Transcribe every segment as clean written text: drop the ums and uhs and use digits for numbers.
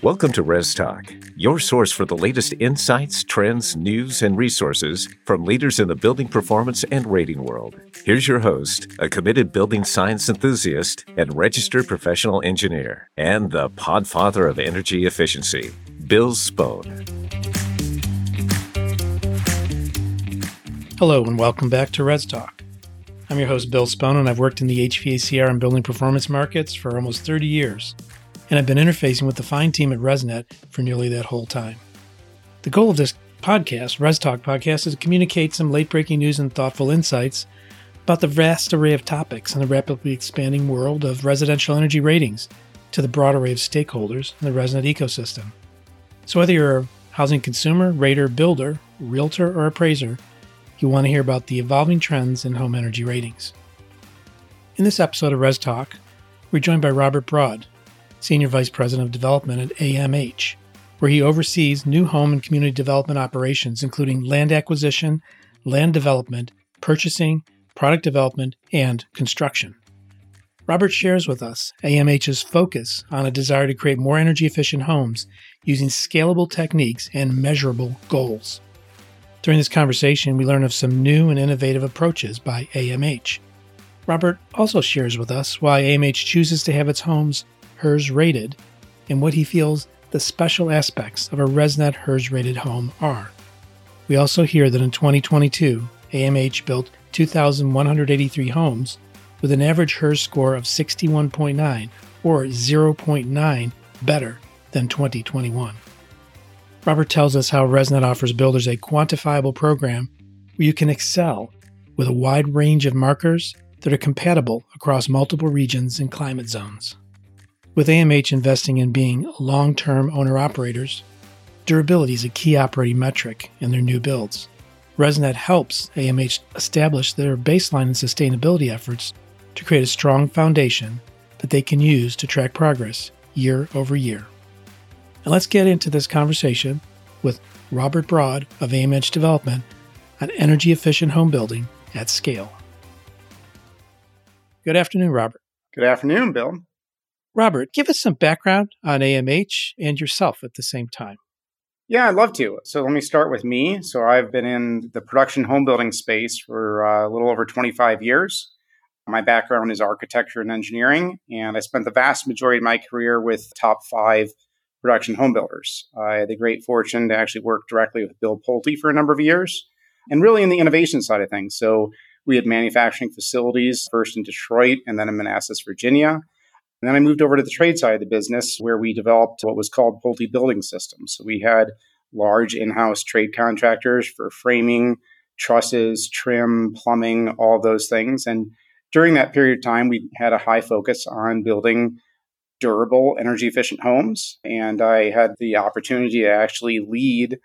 Welcome to Res Talk, your source for the latest insights, trends, news, and resources from leaders in the building performance and rating world. Here's your host, a committed building science enthusiast and registered professional engineer, and the podfather of energy efficiency, Bill Spohn. Hello, and welcome back to Res Talk. I'm your host, Bill Spohn, and I've worked in the HVACR and building performance markets for almost 30 years. And I've been interfacing with the fine team at ResNet for nearly that whole time. The goal of this podcast, Res Talk Podcast, is to communicate some late-breaking news and thoughtful insights about the vast array of topics in the rapidly expanding world of residential energy ratings to the broad array of stakeholders in the ResNet ecosystem. So whether you're a housing consumer, rater, builder, realtor, or appraiser, you want to hear about the evolving trends in home energy ratings. In this episode of Res Talk, we're joined by Robert Broad, Senior Vice President of Development at AMH, where he oversees new home and community development operations, including land acquisition, land development, purchasing, product development, and construction. Robert shares with us AMH's focus on a desire to create more energy-efficient homes using scalable techniques and measurable goals. During this conversation, we learn of some new and innovative approaches by AMH. Robert also shares with us why AMH chooses to have its homes HERS rated, and what he feels the special aspects of a ResNet HERS rated home are. We also hear that in 2022, AMH built 2,183 homes with an average HERS score of 61.9, or 0.9 better than 2021. Robert tells us how ResNet offers builders a quantifiable program where you can excel with a wide range of markers that are compatible across multiple regions and climate zones. With AMH investing in being long-term owner-operators, durability is a key operating metric in their new builds. ResNet helps AMH establish their baseline and sustainability efforts to create a strong foundation that they can use to track progress year over year. And let's get into this conversation with Robert Broad of AMH Development on energy-efficient home building at scale. Good afternoon, Robert. Good afternoon, Bill. Robert, give us some background on AMH and yourself at the same time. Yeah, I'd love to. So let me start with me. So I've been in the production home building space for a little over 25 years. My background is architecture and engineering, and I spent the vast majority of my career with top five production home builders. I had the great fortune to actually work directly with Bill Pulte for a number of years, and really in the innovation side of things. So we had manufacturing facilities, first in Detroit and then in Manassas, Virginia. And then I moved over to the trade side of the business, where we developed what was called Pulte Building Systems. So we had large in-house trade contractors for framing, trusses, trim, plumbing, all those things. And during that period of time, we had a high focus on building durable, energy-efficient homes. And I had the opportunity to actually lead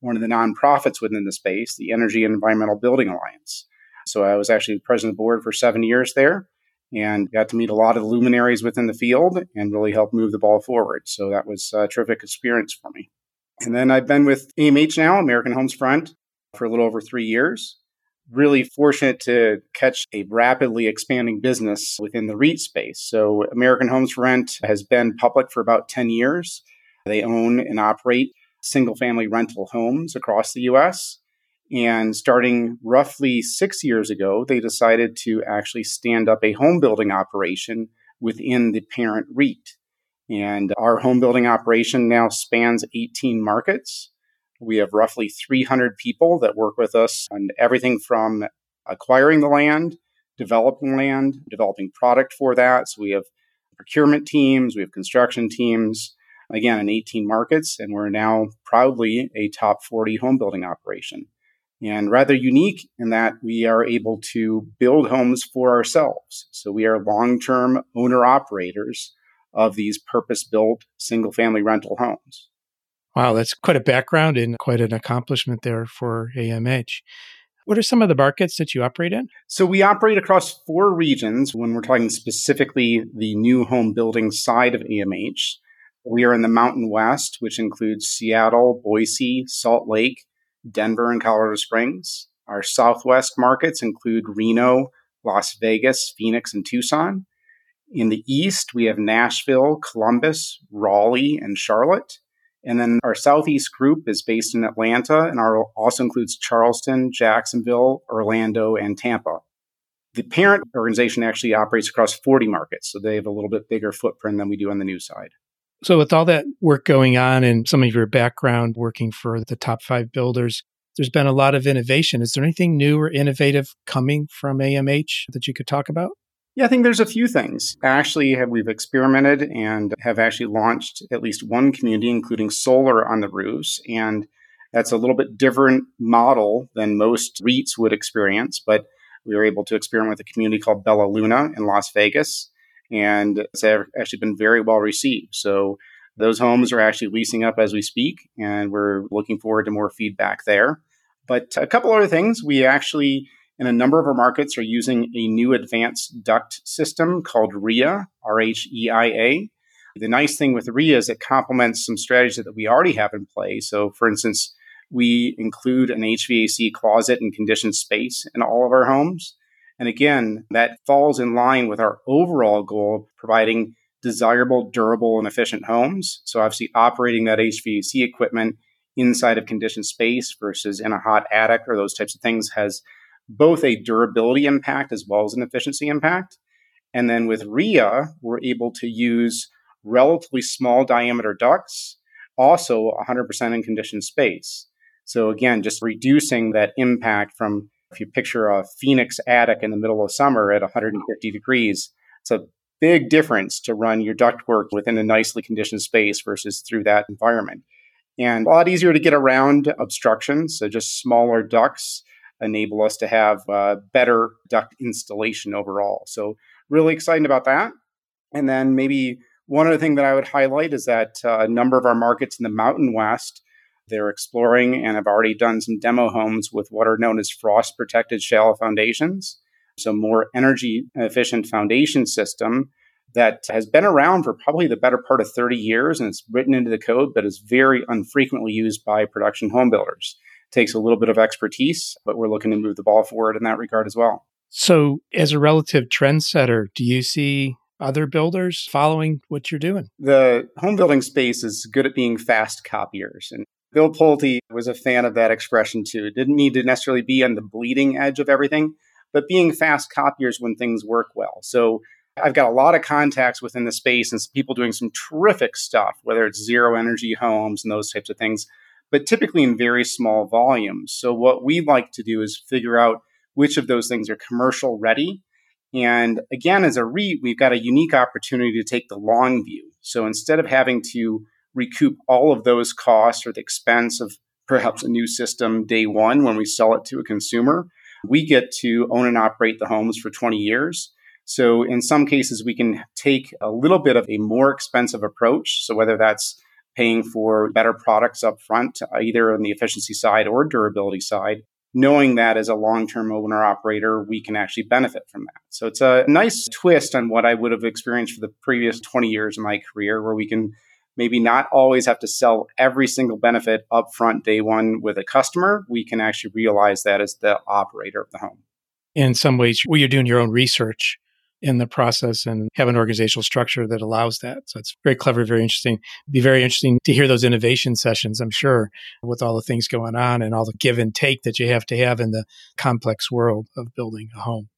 one of the nonprofits within the space, the Energy and Environmental Building Alliance. So I was actually president of the board for 7 years there, and got to meet a lot of the luminaries within the field and really help move the ball forward. So that was a terrific experience for me. And then I've been with AMH now, American Homes Front, for a little over 3 years. Really fortunate to catch a rapidly expanding business within the REIT space. So American Homes Front has been public for about 10 years. They own and operate single-family rental homes across the U.S., and starting roughly 6 years ago, they decided to actually stand up a home building operation within the parent REIT. And our home building operation now spans 18 markets. We have roughly 300 people that work with us on everything from acquiring the land, developing product for that. So we have procurement teams, we have construction teams, again, in 18 markets. And we're now proudly a top 40 home building operation. And rather unique in that we are able to build homes for ourselves. So we are long-term owner-operators of these purpose-built single-family rental homes. Wow, that's quite a background and quite an accomplishment there for AMH. What are some of the markets that you operate in? So we operate across 4 regions when we're talking specifically the new home building side of AMH. We are in the Mountain West, which includes Seattle, Boise, Salt Lake, Denver, and Colorado Springs. Our Southwest markets include Reno, Las Vegas, Phoenix, and Tucson. In the east, we have Nashville, Columbus, Raleigh, and Charlotte. And then our southeast group is based in Atlanta and also includes Charleston, Jacksonville, Orlando, and Tampa. The parent organization actually operates across 40 markets, so they have a little bit bigger footprint than we do on the news side. So with all that work going on and some of your background working for the top five builders, there's been a lot of innovation. Is there anything new or innovative coming from AMH that you could talk about? Yeah, I think there's a few things. Actually, we've experimented and have actually launched at least one community, including solar on the roofs. And that's a little bit different model than most REITs would experience. But we were able to experiment with a community called Bella Luna in Las Vegas. And it's actually been very well received. So those homes are actually leasing up as we speak. And we're looking forward to more feedback there. But a couple other things. We actually, in a number of our markets, are using a new advanced duct system called Rhea, R-H-E-I-A. The nice thing with Rhea is it complements some strategies that we already have in place. So for instance, we include an HVAC closet and conditioned space in all of our homes. And again, that falls in line with our overall goal of providing desirable, durable, and efficient homes. So obviously operating that HVAC equipment inside of conditioned space versus in a hot attic or those types of things has both a durability impact as well as an efficiency impact. And then with RIA, we're able to use relatively small diameter ducts, also 100% in conditioned space. So again, just reducing that impact from, if you picture a Phoenix attic in the middle of summer at 150 degrees, it's a big difference to run your ductwork within a nicely conditioned space versus through that environment. And a lot easier to get around obstruction. So just smaller ducts enable us to have better duct installation overall. So really excited about that. And then maybe one other thing that I would highlight is that a number of our markets in the Mountain West, they're exploring and have already done some demo homes with what are known as frost-protected shallow foundations. So more energy-efficient foundation system that has been around for probably the better part of 30 years, and it's written into the code, but is very unfrequently used by production home builders. It takes a little bit of expertise, but we're looking to move the ball forward in that regard as well. So as a relative trendsetter, do you see other builders following what you're doing? The home building space is good at being fast copiers, and Bill Pulte was a fan of that expression too. Didn't need to necessarily be on the bleeding edge of everything, but being fast copiers when things work well. So I've got a lot of contacts within the space and some people doing some terrific stuff, whether it's zero energy homes and those types of things, but typically in very small volumes. So what we like to do is figure out which of those things are commercial ready. And again, as a REIT, we've got a unique opportunity to take the long view. So instead of having to recoup all of those costs or the expense of perhaps a new system day one when we sell it to a consumer, we get to own and operate the homes for 20 years. So in some cases, we can take a little bit of a more expensive approach. So whether that's paying for better products up front, either on the efficiency side or durability side, knowing that as a long-term owner-operator, we can actually benefit from that. So it's a nice twist on what I would have experienced for the previous 20 years of my career, where we can maybe not always have to sell every single benefit upfront day one with a customer. We can actually realize that as the operator of the home. In some ways, well, you're doing your own research in the process and have an organizational structure that allows that. So it's very clever, very interesting. It'd be very interesting to hear those innovation sessions, I'm sure, with all the things going on and all the give and take that you have to have in the complex world of building a home.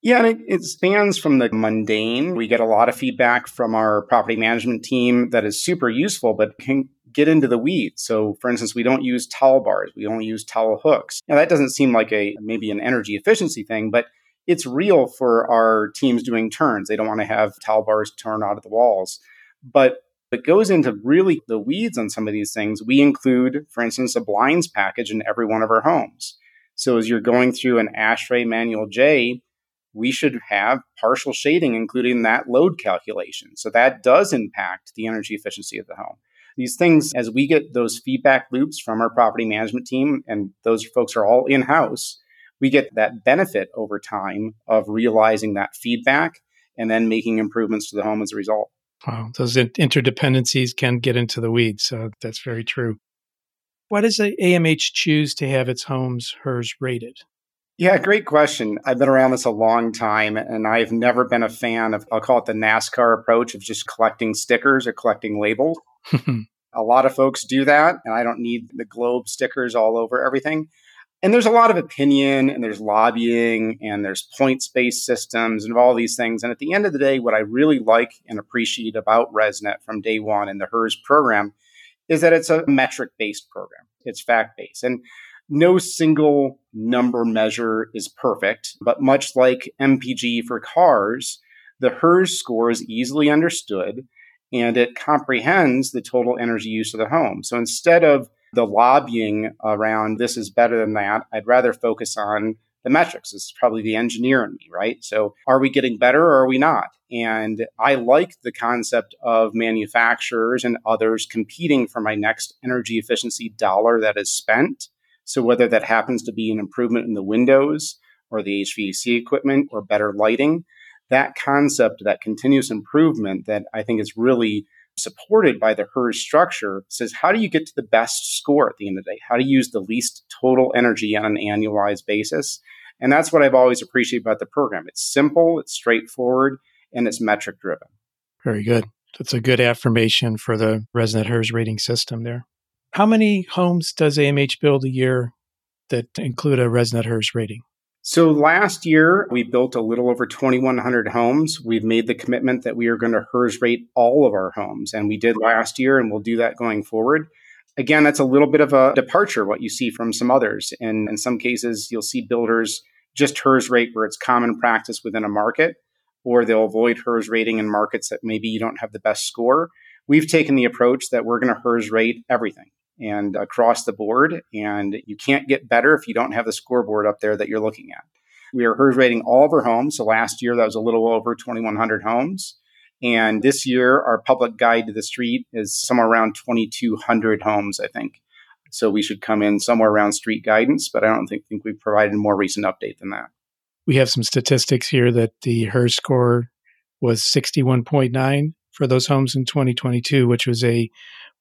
Yeah, and it spans from the mundane. We get a lot of feedback from our property management team that is super useful, but can get into the weeds. So for instance, we don't use towel bars. We only use towel hooks. Now that doesn't seem like maybe an energy efficiency thing, but it's real for our teams doing turns. They don't want to have towel bars turn out of the walls. But it goes into really the weeds on some of these things. We include, for instance, a blinds package in every one of our homes. So as you're going through an ASHRAE Manual J, we should have partial shading, including that load calculation. So that does impact the energy efficiency of the home. These things, as we get those feedback loops from our property management team, and those folks are all in-house, we get that benefit over time of realizing that feedback and then making improvements to the home as a result. Wow, those interdependencies can get into the weeds. So that's very true. Why does the AMH choose to have its homes HERS rated? Yeah, great question. I've been around this a long time, and I've never been a fan of, I'll call it the NASCAR approach of just collecting stickers or collecting labels. A lot of folks do that, and I don't need the globe stickers all over everything. And there's a lot of opinion, and there's lobbying, and there's points-based systems, and all these things. And at the end of the day, what I really like and appreciate about ResNet from day one and the HERS program is that it's a metric-based program. It's fact-based. And no single number measure is perfect, but much like MPG for cars, the HERS score is easily understood, and it comprehends the total energy use of the home. So instead of the lobbying around this is better than that, I'd rather focus on the metrics. This is probably the engineer in me, right? So are we getting better or are we not? And I like the concept of manufacturers and others competing for my next energy efficiency dollar that is spent. So whether that happens to be an improvement in the windows or the HVAC equipment or better lighting, that concept, that continuous improvement that I think is really supported by the HERS structure says, how do you get to the best score at the end of the day? How to use the least total energy on an annualized basis? And that's what I've always appreciated about the program. It's simple, it's straightforward, and it's metric driven. Very good. That's a good affirmation for the ResNet HERS rating system there. How many homes does AMH build a year that include a ResNet HERS rating? So last year, we built a little over 2,100 homes. We've made the commitment that we are going to HERS rate all of our homes. And we did last year, and we'll do that going forward. Again, that's a little bit of a departure, what you see from some others. And in some cases, you'll see builders just HERS rate where it's common practice within a market, or they'll avoid HERS rating in markets that maybe you don't have the best score. We've taken the approach that we're going to HERS rate everything and across the board. And you can't get better if you don't have the scoreboard up there that you're looking at. We are HERS rating all of our homes. So last year, that was a little over 2,100 homes. And this year, our public guide to the street is somewhere around 2,200 homes, I think. So we should come in somewhere around street guidance, but I don't think we've provided a more recent update than that. We have some statistics here that the HERS score was 61.9 for those homes in 2022, which was a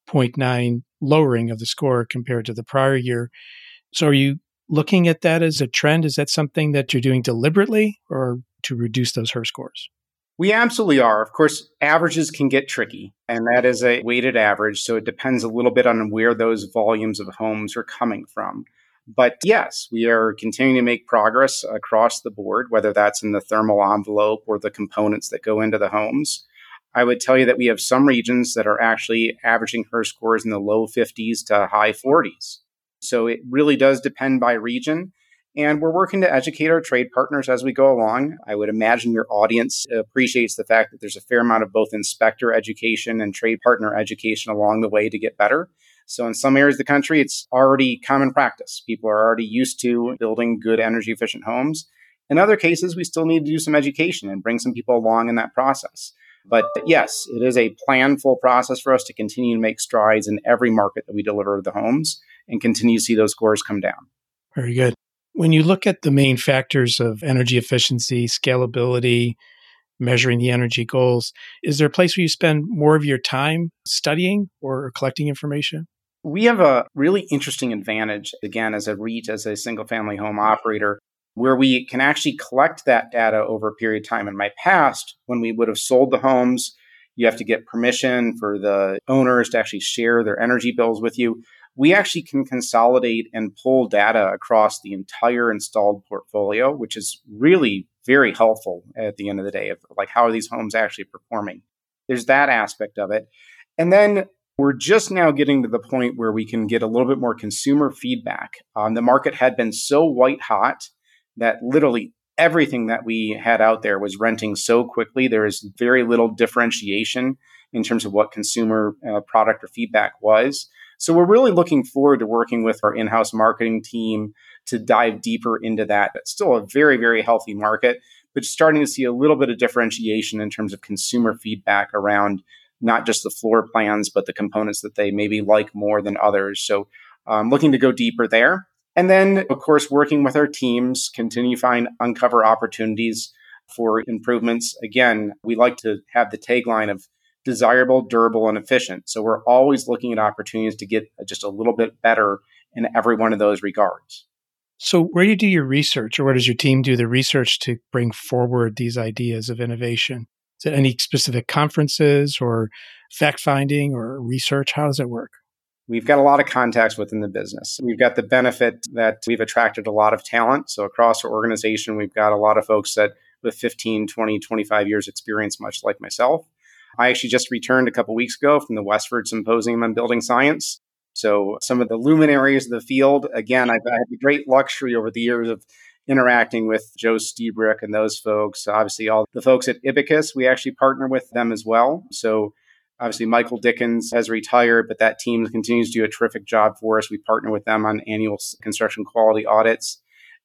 0.9 lowering of the score compared to the prior year. So are you looking at that as a trend? Is that something that you're doing deliberately or to reduce those HERS scores? We absolutely are. Of course, averages can get tricky, and that is a weighted average. So it depends a little bit on where those volumes of homes are coming from. But yes, we are continuing to make progress across the board, whether that's in the thermal envelope or the components that go into the homes. I would tell you that we have some regions that are actually averaging HERS scores in the low 50s to high 40s. So it really does depend by region. And we're working to educate our trade partners as we go along. I would imagine your audience appreciates the fact that there's a fair amount of both inspector education and trade partner education along the way to get better. So in some areas of the country, it's already common practice. People are already used to building good energy efficient homes. In other cases, we still need to do some education and bring some people along in that process. But yes, it is a planful process for us to continue to make strides in every market that we deliver the homes and continue to see those scores come down. Very good. When you look at the main factors of energy efficiency, scalability, measuring the energy goals, is there a place where you spend more of your time studying or collecting information? We have a really interesting advantage, again, as a REIT, as a single-family home operator, where we can actually collect that data over a period of time. In my past, when we would have sold the homes, you have to get permission for the owners to actually share their energy bills with you. We actually can consolidate and pull data across the entire installed portfolio, which is really very helpful at the end of the day, of like, how are these homes actually performing? There's that aspect of it. And then we're just now getting to the point where we can get a little bit more consumer feedback. The market had been so white hot that literally everything that we had out there was renting so quickly. There is very little differentiation in terms of what consumer product or feedback was. So we're really looking forward to working with our in-house marketing team to dive deeper into that. That's still a very, very healthy market, but starting to see a little bit of differentiation in terms of consumer feedback around not just the floor plans, but the components that they maybe like more than others. So I'm looking to go deeper there. And then, of course, working with our teams, continue to uncover opportunities for improvements. Again, we like to have the tagline of desirable, durable, and efficient. So we're always looking at opportunities to get just a little bit better in every one of those regards. So where do you do your research, or where does your team do the research to bring forward these ideas of innovation? Is it any specific conferences or fact-finding or research? How does it work? We've got a lot of contacts within the business. We've got the benefit that we've attracted a lot of talent. So across our organization, we've got a lot of folks that with 15, 20, 25 years experience, much like myself. I actually just returned a couple of weeks ago from the Westford Symposium on Building Science. So some of the luminaries of the field, again, I've had the great luxury over the years of interacting with Joe Stebrick and those folks. Obviously, all the folks at Ibacos, we actually partner with them as well. So obviously, Michael Dickens has retired, but that team continues to do a terrific job for us. We partner with them on annual construction quality audits.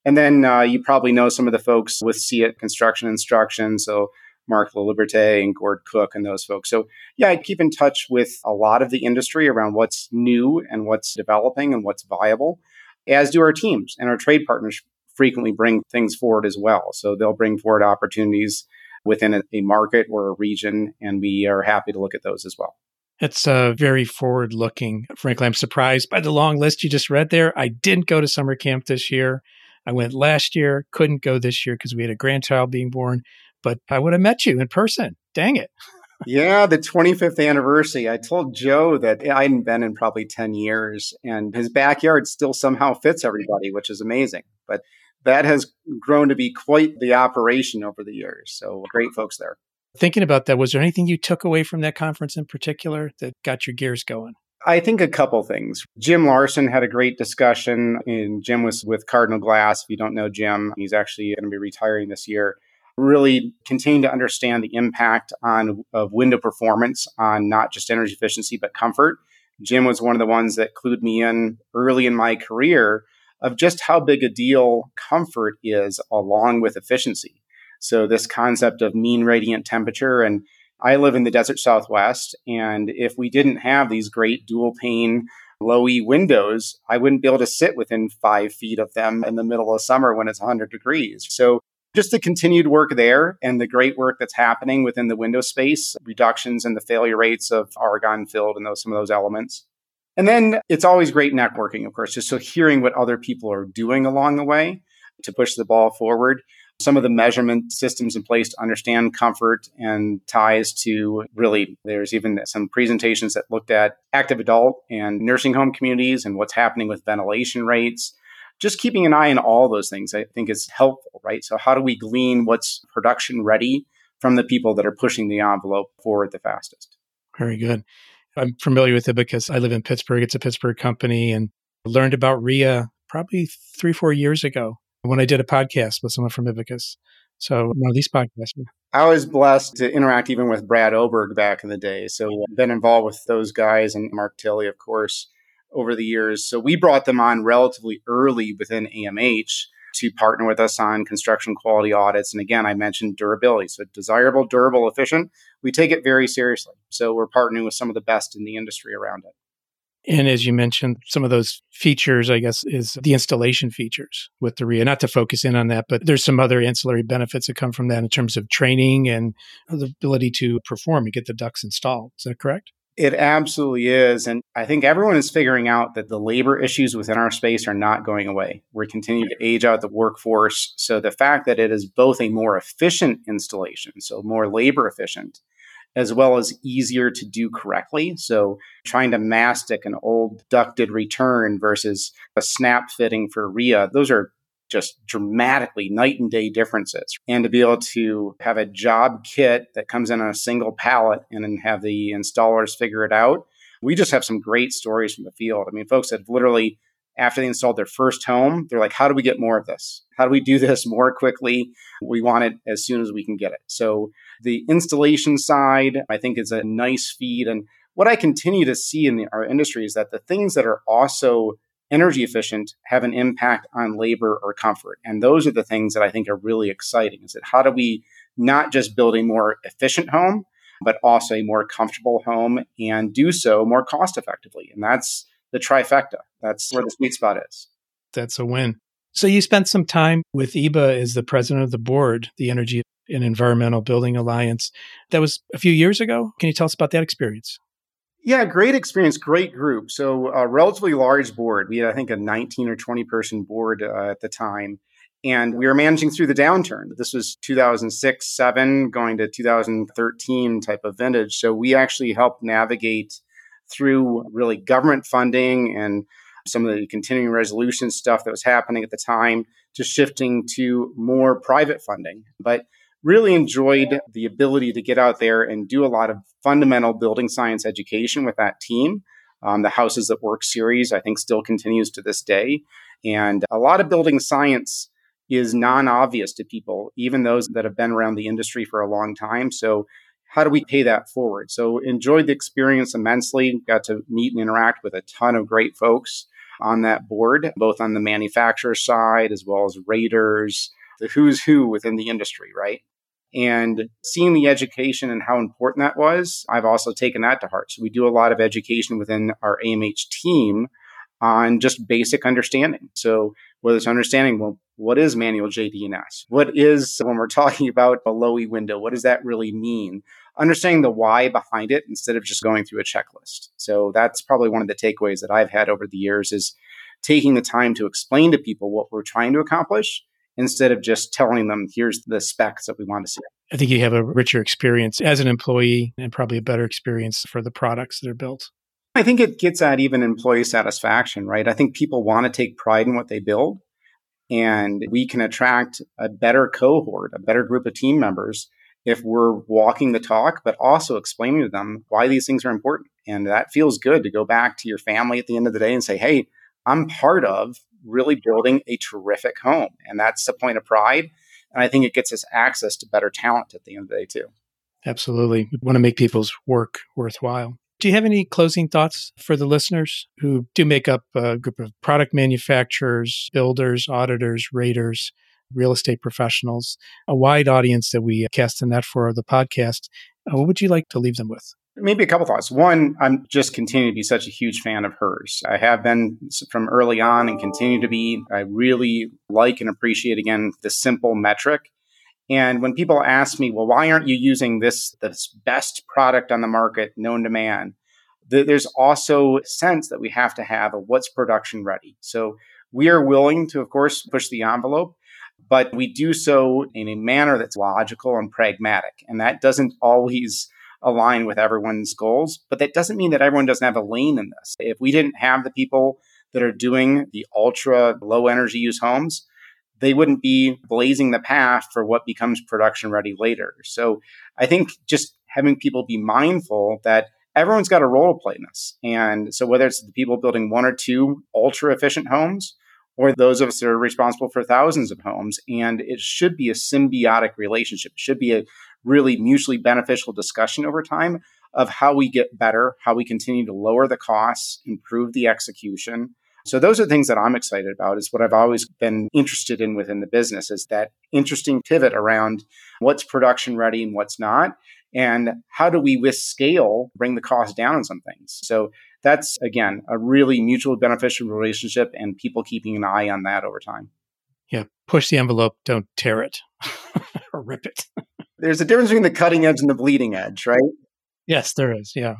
And then you probably know some of the folks with CIAT Construction Instruction. So Mark Laliberte and Gord Cook and those folks. So yeah, I keep in touch with a lot of the industry around what's new and what's developing and what's viable, as do our teams. And our trade partners frequently bring things forward as well. So they'll bring forward opportunities within a market or a region, and we are happy to look at those as well. It's very forward-looking. Frankly, I'm surprised by the long list you just read there. I didn't go to summer camp this year. I went last year, couldn't go this year because we had a grandchild being born. But I would have met you in person. Dang it. Yeah, the 25th anniversary. I told Joe that I hadn't been in probably 10 years, and his backyard still somehow fits everybody, which is amazing. But that has grown to be quite the operation over the years. So great folks there. Thinking about that, was there anything you took away from that conference in particular that got your gears going? I think a couple things. Jim Larson had a great discussion, and Jim was with Cardinal Glass. If you don't know Jim, he's actually going to be retiring this year. Really continue to understand the impact of window performance on not just energy efficiency, but comfort. Jim was one of the ones that clued me in early in my career of just how big a deal comfort is along with efficiency. So this concept of mean radiant temperature, and I live in the desert Southwest, and if we didn't have these great dual pane, low E windows, I wouldn't be able to sit within 5 feet of them in the middle of summer when it's 100 degrees. So just the continued work there and the great work that's happening within the window space, reductions in the failure rates of argon filled and some of those elements. And then it's always great networking, of course, just so hearing what other people are doing along the way to push the ball forward. Some of the measurement systems in place to understand comfort and ties to really, there's even some presentations that looked at active adult and nursing home communities and what's happening with ventilation rates. Just keeping an eye on all those things, I think, is helpful, right? So how do we glean what's production ready from the people that are pushing the envelope forward the fastest? Very good. I'm familiar with it because I live in Pittsburgh. It's a Pittsburgh company, and learned about Rhea probably 3-4 years ago when I did a podcast with someone from Ibacos. So one of these podcasts. I was blessed to interact even with Brad Oberg back in the day. So I've been involved with those guys and Mark Tilly, of course, over the years. So we brought them on relatively early within AMH to partner with us on construction quality audits. And again, I mentioned durability. So desirable, durable, efficient. We take it very seriously. So we're partnering with some of the best in the industry around it. And as you mentioned, some of those features, I guess, is the installation features with the REIA. Not to focus in on that, but there's some other ancillary benefits that come from that in terms of training and the ability to perform and get the ducts installed. Is that correct? It absolutely is. And I think everyone is figuring out that the labor issues within our space are not going away. We're continuing to age out the workforce. So the fact that it is both a more efficient installation, so more labor efficient, as well as easier to do correctly. So trying to mastic an old ducted return versus a snap fitting for REIA, those are just dramatically night and day differences. And to be able to have a job kit that comes in on a single pallet and then have the installers figure it out. We just have some great stories from the field. I mean, folks that literally, after they installed their first home, they're like, how do we get more of this? How do we do this more quickly? We want it as soon as we can get it. So the installation side, I think, is a nice feed. And what I continue to see in our industry is that the things that are also energy efficient have an impact on labor or comfort. And those are the things that I think are really exciting, is that how do we not just build a more efficient home, but also a more comfortable home and do so more cost effectively. And that's the trifecta. That's where the sweet spot is. That's a win. So you spent some time with EEBA as the president of the board, the Energy and Environmental Building Alliance. That was a few years ago. Can you tell us about that experience? Yeah, great experience, great group. So a relatively large board. We had, I think, a 19 or 20 person board at the time. And we were managing through the downturn. This was 2006, 7, going to 2013 type of vintage. So we actually helped navigate through really government funding and some of the continuing resolution stuff that was happening at the time to shifting to more private funding. But really enjoyed the ability to get out there and do a lot of fundamental building science education with that team. The Houses That Work series, I think, still continues to this day. And a lot of building science is non-obvious to people, even those that have been around the industry for a long time. So how do we pay that forward? So enjoyed the experience immensely, got to meet and interact with a ton of great folks on that board, both on the manufacturer side, as well as raters, the who's who within the industry, right? And seeing the education and how important that was, I've also taken that to heart. So we do a lot of education within our AMH team on just basic understanding. So whether it's understanding, well, what is manual JD&S? What is, when we're talking about a low-E window, what does that really mean? Understanding the why behind it instead of just going through a checklist. So that's probably one of the takeaways that I've had over the years is taking the time to explain to people what we're trying to accomplish instead of just telling them, here's the specs that we want to see. I think you have a richer experience as an employee and probably a better experience for the products that are built. I think it gets at even employee satisfaction, right? I think people want to take pride in what they build. And we can attract a better cohort, a better group of team members if we're walking the talk, but also explaining to them why these things are important. And that feels good to go back to your family at the end of the day and say, hey, I'm part of really building a terrific home. And that's the point of pride. And I think it gets us access to better talent at the end of the day, too. Absolutely. We want to make people's work worthwhile. Do you have any closing thoughts for the listeners who do make up a group of product manufacturers, builders, auditors, raters, real estate professionals, a wide audience that we cast the net for the podcast? What would you like to leave them with? Maybe a couple thoughts. One, I'm just continue to be such a huge fan of HERS. I have been from early on and continue to be. I really like and appreciate, again, the simple metric. And when people ask me, well, why aren't you using this best product on the market, known to man? There's also a sense that we have to have of what's production ready. So we are willing to, of course, push the envelope, but we do so in a manner that's logical and pragmatic. And that doesn't always align with everyone's goals, but that doesn't mean that everyone doesn't have a lane in this. If we didn't have the people that are doing the ultra low energy use homes, they wouldn't be blazing the path for what becomes production ready later. So I think just having people be mindful that everyone's got a role to play in this. And so whether it's the people building one or two ultra efficient homes or those of us that are responsible for thousands of homes, and it should be a symbiotic relationship. It should be a really mutually beneficial discussion over time of how we get better, how we continue to lower the costs, improve the execution. So those are things that I'm excited about, is what I've always been interested in within the business, is that interesting pivot around what's production ready and what's not, and how do we with scale bring the cost down on some things. So that's, again, a really mutually beneficial relationship and people keeping an eye on that over time. Yeah, push the envelope, don't tear it or rip it. There's a difference between the cutting edge and the bleeding edge, right? Yes, there is, yeah.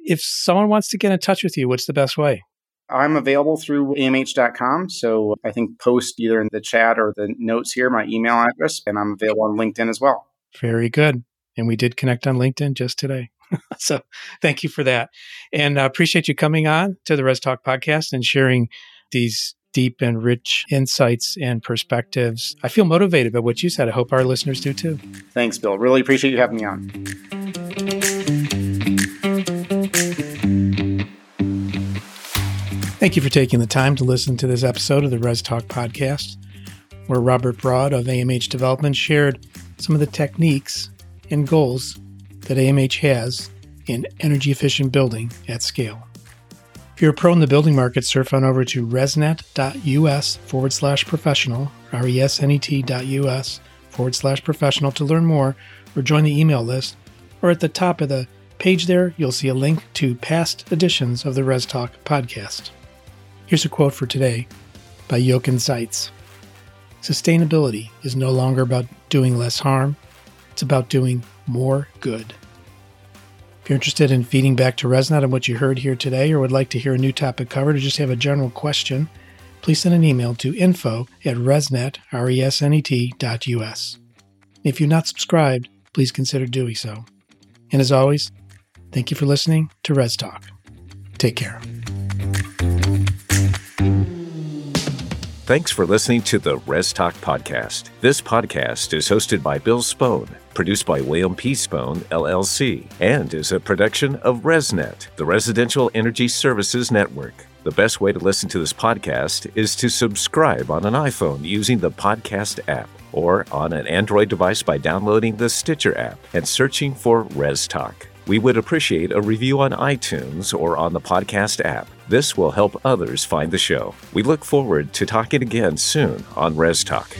If someone wants to get in touch with you, what's the best way? I'm available through amh.com. So I think post either in the chat or the notes here, my email address, and I'm available on LinkedIn as well. Very good. And we did connect on LinkedIn just today. So thank you for that. And I appreciate you coming on to the Res Talk podcast and sharing these deep and rich insights and perspectives. I feel motivated by what you said. I hope our listeners do too. Thanks, Bill. Really appreciate you having me on. Thank you for taking the time to listen to this episode of the Res Talk podcast, where Robert Broad of AMH Development shared some of the techniques and goals that AMH has in energy-efficient building at scale. If you're a pro in the building market, surf on over to resnet.us/professional, resnet.us/professional to learn more, or join the email list, or at the top of the page there, you'll see a link to past editions of the Res Talk podcast. Here's a quote for today by Jochen Zeitz. Sustainability is no longer about doing less harm. It's about doing more good. If you're interested in feeding back to ResNet on what you heard here today, or would like to hear a new topic covered, or just have a general question, please send an email to info@resnet.us. If you're not subscribed, please consider doing so. And as always, thank you for listening to Res Talk. Take care. Thanks for listening to the Res Talk podcast. This podcast is hosted by Bill Spohn, produced by William P. Spohn, LLC, and is a production of ResNet, the Residential Energy Services Network. The best way to listen to this podcast is to subscribe on an iPhone using the podcast app, or on an Android device by downloading the Stitcher app and searching for Res Talk. We would appreciate a review on iTunes or on the podcast app. This will help others find the show. We look forward to talking again soon on Res Talk.